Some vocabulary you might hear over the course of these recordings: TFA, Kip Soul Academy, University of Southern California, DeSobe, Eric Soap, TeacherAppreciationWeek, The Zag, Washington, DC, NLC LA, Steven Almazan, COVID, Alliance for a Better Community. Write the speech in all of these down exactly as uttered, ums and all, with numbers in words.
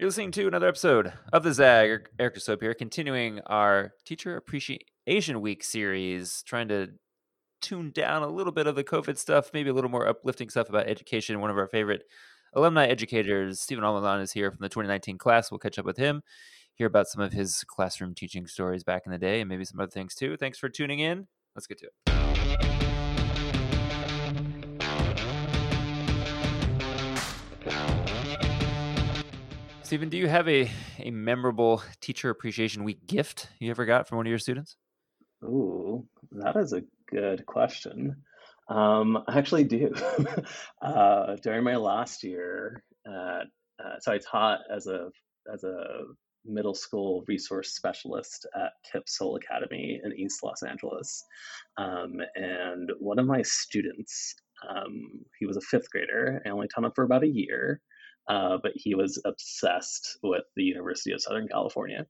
You're listening to another episode of The Zag. Eric Soap here, continuing our Teacher Appreciation Week series, trying to tune down a little bit of the COVID stuff, maybe a little more uplifting stuff about education. One of our favorite alumni educators, Steven Almazan, is here from the twenty nineteen class. We'll catch up with him, hear about some of his classroom teaching stories back in the day, and maybe some other things too. Thanks for tuning in. Let's get to it. Steven, do you have a, a memorable Teacher Appreciation Week gift you ever got from one of your students? Ooh, that is a good question. Um, I actually do. uh, during my last year, uh, uh, so I taught as a as a middle school resource specialist at Kip Soul Academy in East Los Angeles, um, and one of my students, um, he was a fifth grader. I only taught him for about a year. Uh, but he was obsessed with the University of Southern California,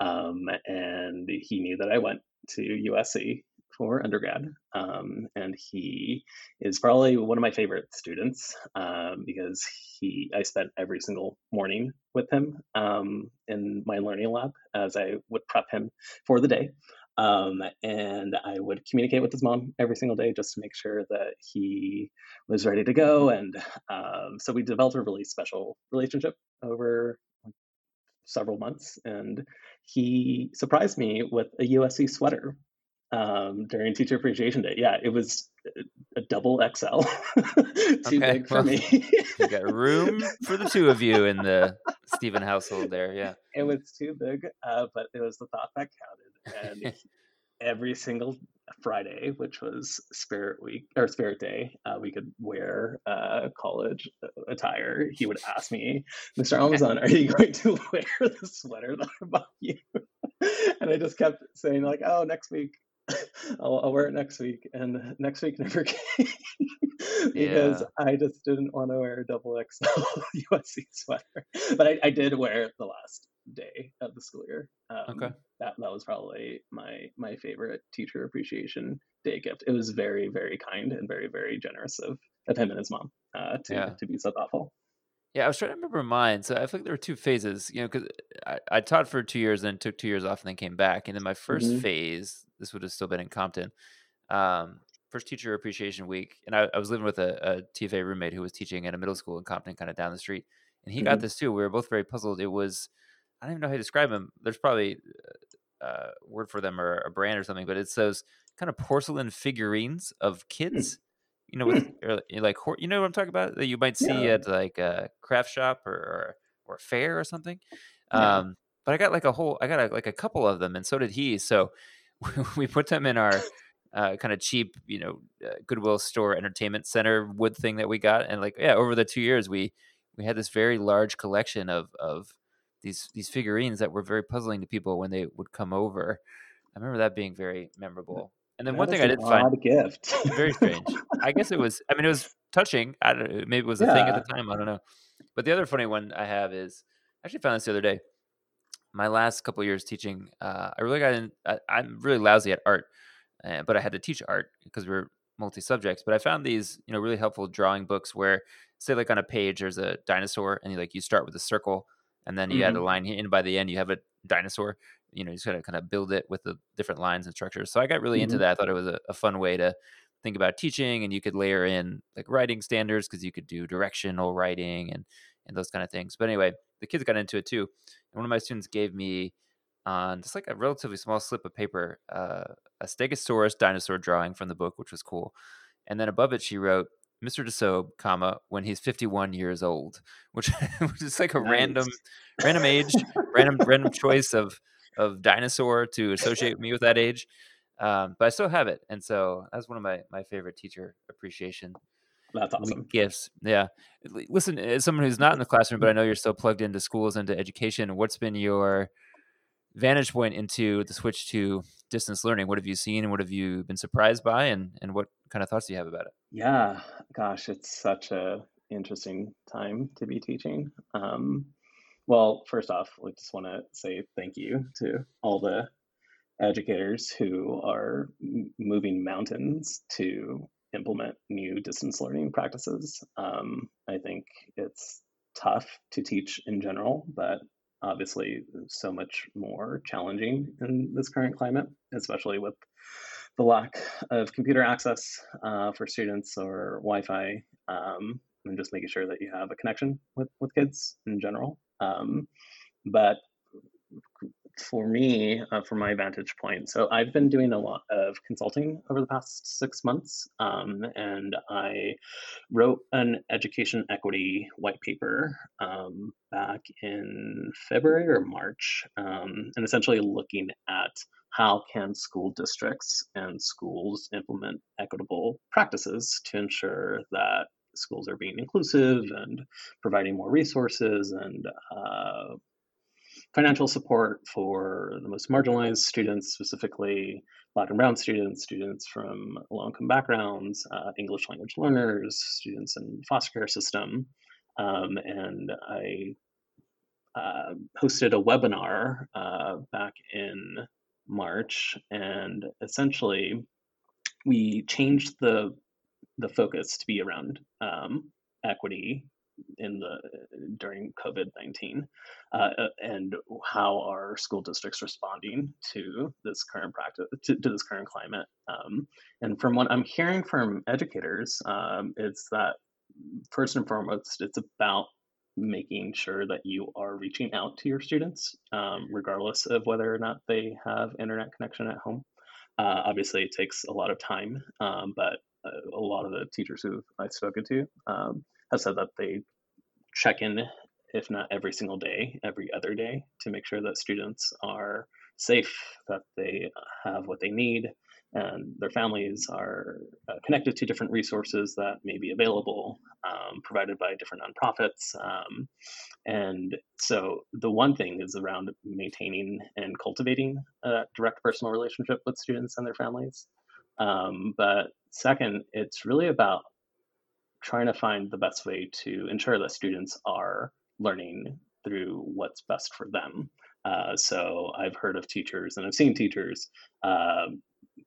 um, and he knew that I went to U S C for undergrad, um, and he is probably one of my favorite students um, because he I spent every single morning with him um, in my learning lab as I would prep him for the day. Um, and I would communicate with his mom every single day just to make sure that he was ready to go. And um, so we developed a really special relationship over several months. And he surprised me with a U S C sweater um, during Teacher Appreciation Day. Yeah, it was a double X L. Too okay, big for well, me. You got room for the two of you in the Steven household there. Yeah, it was too big, uh, but it was the thought that counted. And every single Friday, which was Spirit Week or Spirit Day, uh, we could wear uh, college attire. He would ask me, "Mister Almazan, are you going to wear the sweater that I bought you?" And I just kept saying, like, "Oh, next week. I'll, I'll wear it next week." And next week never came because yeah. I just didn't want to wear a double X L U S C sweater. But I, I did wear it the last day of the school year. Um, okay. That that was probably my my favorite Teacher Appreciation Day gift. It was very, very kind and very, very generous of, of him and his mom uh, to, yeah. to be so thoughtful. Yeah, I was trying to remember mine. So I feel like there were two phases, you know, because I, I taught for two years and then took two years off and then came back. And then my first mm-hmm. phase, this would have still been in Compton, um, first Teacher Appreciation Week. And I, I was living with a, a T F A roommate who was teaching at a middle school in Compton, kind of down the street. And he mm-hmm. got this too. We were both very puzzled. It was, I don't even know how to describe them. There's probably a word for them or a brand or something, but it's those kind of porcelain figurines of kids. Mm-hmm. You know, with, or, like, you know what I'm talking about? That you might see yeah. at like a craft shop or or, or a fair or something. Yeah. Um, but I got like a whole, I got a, like a couple of them, and so did he. So we put them in our uh, kind of cheap, you know, uh, Goodwill store entertainment center wood thing that we got, and like yeah, over the two years we we had this very large collection of of these these figurines that were very puzzling to people when they would come over. I remember that being very memorable. And then that one thing I did find gift. very strange. I guess it was, I mean, it was touching. I don't know. Maybe it was a yeah. thing at the time. I don't know. But the other funny one I have is, I actually found this the other day. My last couple of years teaching, uh, I really got in, I, I'm really lousy at art, uh, but I had to teach art because we were multi-subjects. But I found these, you know, really helpful drawing books where, say like on a page, there's a dinosaur and you like, you start with a circle and then you mm-hmm. add a line here and by the end you have a dinosaur. You know, you just got to kind of build it with the different lines and structures. So I got really mm-hmm. into that. I thought it was a, a fun way to think about teaching, and you could layer in like writing standards because you could do directional writing and, and those kind of things. But anyway, the kids got into it too. And one of my students gave me on uh, just like a relatively small slip of paper, uh, a Stegosaurus dinosaur drawing from the book, which was cool. And then above it, she wrote, "Mister DeSobe, comma, when he's fifty-one years old," which, which is like a nice. random, random age, random, random choice of, of dinosaur to associate me with that age. Um, but I still have it. And so that's one of my, my favorite teacher appreciation that's awesome. gifts. Yeah. Listen, as someone who's not in the classroom, but I know you're still plugged into schools and to education, what's been your vantage point into the switch to distance learning? What have you seen and what have you been surprised by, and, and what kind of thoughts do you have about it? Yeah, gosh, it's such a interesting time to be teaching. Um, Well, first off, I just want to say thank you to all the educators who are moving mountains to implement new distance learning practices. Um, I think it's tough to teach in general, but obviously so much more challenging in this current climate, especially with the lack of computer access uh, for students or Wi-Fi, um, and just making sure that you have a connection with, with kids in general. Um, but for me, uh, from my vantage point, so I've been doing a lot of consulting over the past six months, um, and I wrote an education equity white paper um, back in February or March, um, and essentially looking at how can school districts and schools implement equitable practices to ensure that schools are being inclusive and providing more resources and uh, financial support for the most marginalized students, specifically Black and Brown students, students from low-income backgrounds, uh, English language learners, students in the foster care system. Um, and I uh, hosted a webinar uh, back in March, and essentially we changed the the focus to be around um, equity in the during COVID nineteen uh, and how are school districts responding to this current practice to, to this current climate. Um, and from what I'm hearing from educators, um, it's that first and foremost, it's about making sure that you are reaching out to your students, um, regardless of whether or not they have internet connection at home. Uh, obviously, it takes a lot of time, um, but a lot of the teachers who I've spoken to um, have said that they check in, if not every single day, every other day, to make sure that students are safe, that they have what they need, and their families are connected to different resources that may be available, um, provided by different nonprofits. Um, and so the one thing is around maintaining and cultivating a direct personal relationship with students and their families. Um, but second, it's really about trying to find the best way to ensure that students are learning through what's best for them. Uh, so I've heard of teachers and I've seen teachers uh,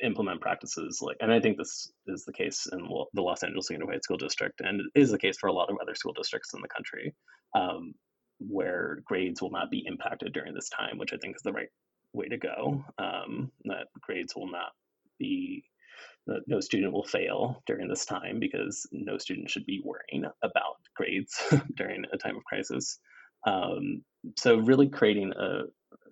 implement practices like, and I think this is the case in the Los Angeles Unified School District, and it is the case for a lot of other school districts in the country, um, where grades will not be impacted during this time, which I think is the right way to go, um, that grades will not be that no student will fail during this time, because no student should be worrying about grades during a time of crisis. Um, so really creating a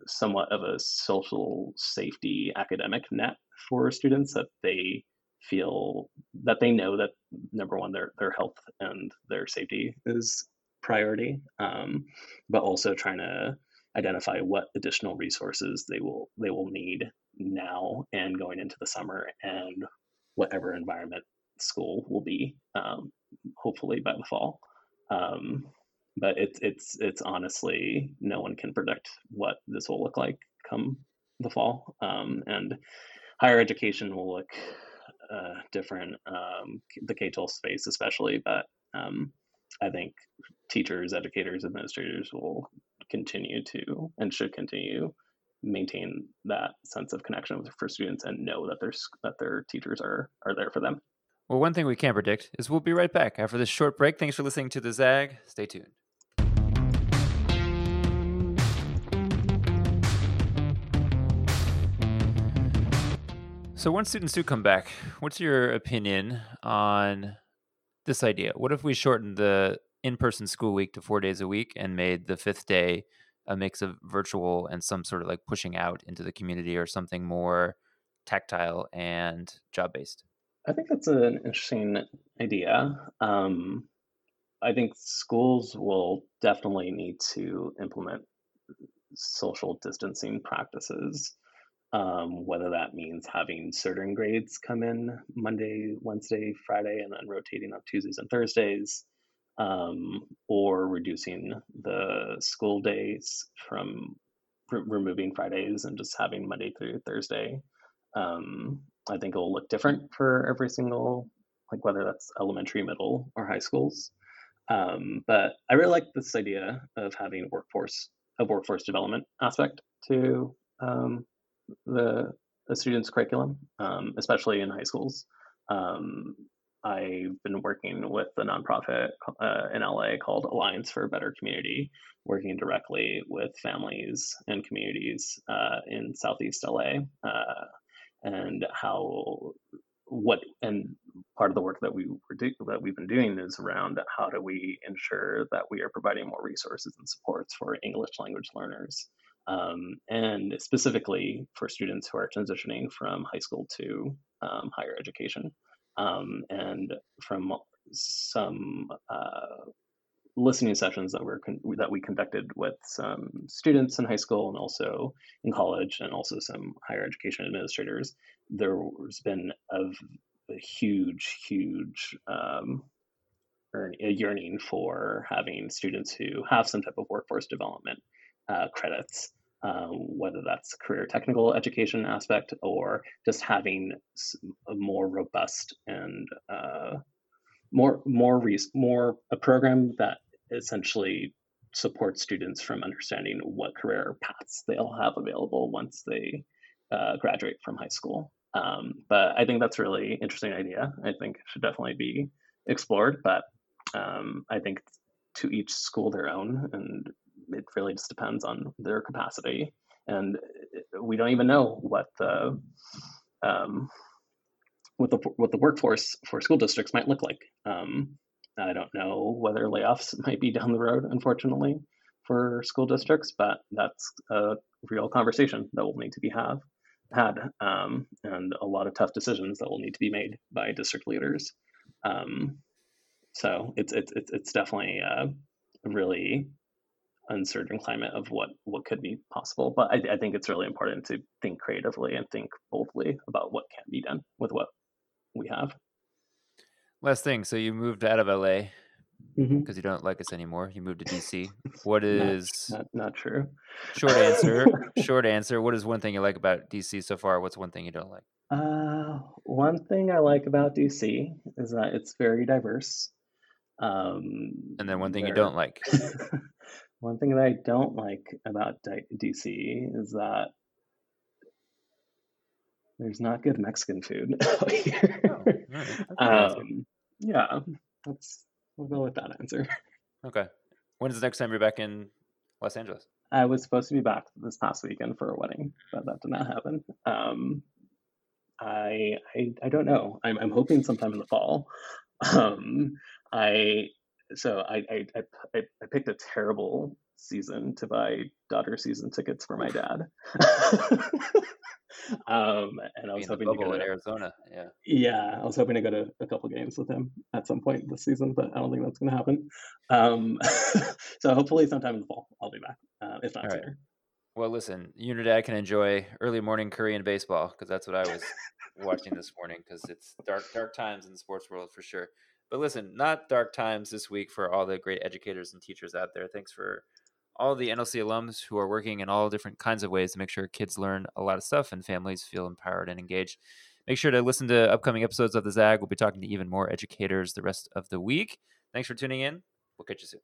somewhat of a social safety academic net for students that they feel that they know that, number one, their their health and their safety is priority, um, but also trying to identify what additional resources they will they will need now and going into the summer and whatever environment school will be, um, hopefully by the fall. Um, but it's it's it's honestly, no one can predict what this will look like come the fall. Um, and higher education will look uh, different, um, the K twelve space especially, but um, I think teachers, educators, administrators will continue to and should continue maintain that sense of connection with for students and know that there's that their teachers are are there for them. Well, one thing we can't predict is we'll be right back after this short break. Thanks for listening to The Zag. Stay tuned. So once students do come back, what's your opinion on this idea? What if we shortened the in-person school week to four days a week and made the fifth day a mix of virtual and some sort of like pushing out into the community or something more tactile and job-based? I think that's an interesting idea. Um, I think schools will definitely need to implement social distancing practices, um, whether that means having certain grades come in Monday, Wednesday, Friday, and then rotating on Tuesdays and Thursdays. Um, or reducing the school days from re- removing Fridays and just having Monday through Thursday. Um, I think it'll look different for every single, like whether that's elementary, middle, or high schools. Um, but I really like this idea of having workforce, a workforce development aspect to um, the, the students' curriculum, um, especially in high schools. Um, I've been working with a nonprofit uh, in L A called Alliance for a Better Community, working directly with families and communities uh, in Southeast L A, uh, and how what and part of the work that we were do, that we've been doing is around how do we ensure that we are providing more resources and supports for English language learners, um, and specifically for students who are transitioning from high school to um, higher education. Um, and from some uh, listening sessions that were con- that we conducted with some students in high school and also in college and also some higher education administrators, there's been a, a huge, huge um, earn- a yearning for having students who have some type of workforce development uh, credits. Uh, whether that's career technical education aspect or just having a more robust and uh, more more res- more a program that essentially supports students from understanding what career paths they'll have available once they uh, graduate from high school. Um, but I think that's a really interesting idea. I think it should definitely be explored, but um, I think to each school their own, and it really just depends on their capacity, and we don't even know what the um, what the what the workforce for school districts might look like. Um, I don't know whether layoffs might be down the road, unfortunately, for school districts, but that's a real conversation that will need to be have had, um, and a lot of tough decisions that will need to be made by district leaders. Um, so it's it's it's definitely a really uncertain climate of what what could be possible, but I, I think it's really important to think creatively and think boldly about what can be done with what we have. Last thing, so you moved out of L A because mm-hmm. you don't like us anymore. You moved to D C. What is not, not, not true? Short answer. short answer. What is one thing you like about D C so far? What's one thing you don't like? Uh, one thing I like about D C is that it's very diverse. Um, and then one thing there... you don't like. One thing that I don't like about D C is that there's not good Mexican food out here. Oh, nice. um, yeah, that's, we'll go with that answer. Okay. When's the next time you're back in Los Angeles? I was supposed to be back this past weekend for a wedding, but that did not happen. Um, I, I I don't know. I'm I'm hoping sometime in the fall. Um, I. So I, I I I picked a terrible season to buy daughter season tickets for my dad, um, and I was hoping to go to Arizona. Yeah, yeah, I was hoping to go to a couple games with him at some point this season, but I don't think that's going to happen. Um, so hopefully, sometime in the fall, I'll be back, uh, if not sooner. Well, listen, you and your dad can enjoy early morning Korean baseball because that's what I was watching this morning because it's dark dark times in the sports world for sure. But listen, not dark times this week for all the great educators and teachers out there. Thanks for all the N L C alums who are working in all different kinds of ways to make sure kids learn a lot of stuff and families feel empowered and engaged. Make sure to listen to upcoming episodes of The Zag. We'll be talking to even more educators the rest of the week. Thanks for tuning in. We'll catch you soon.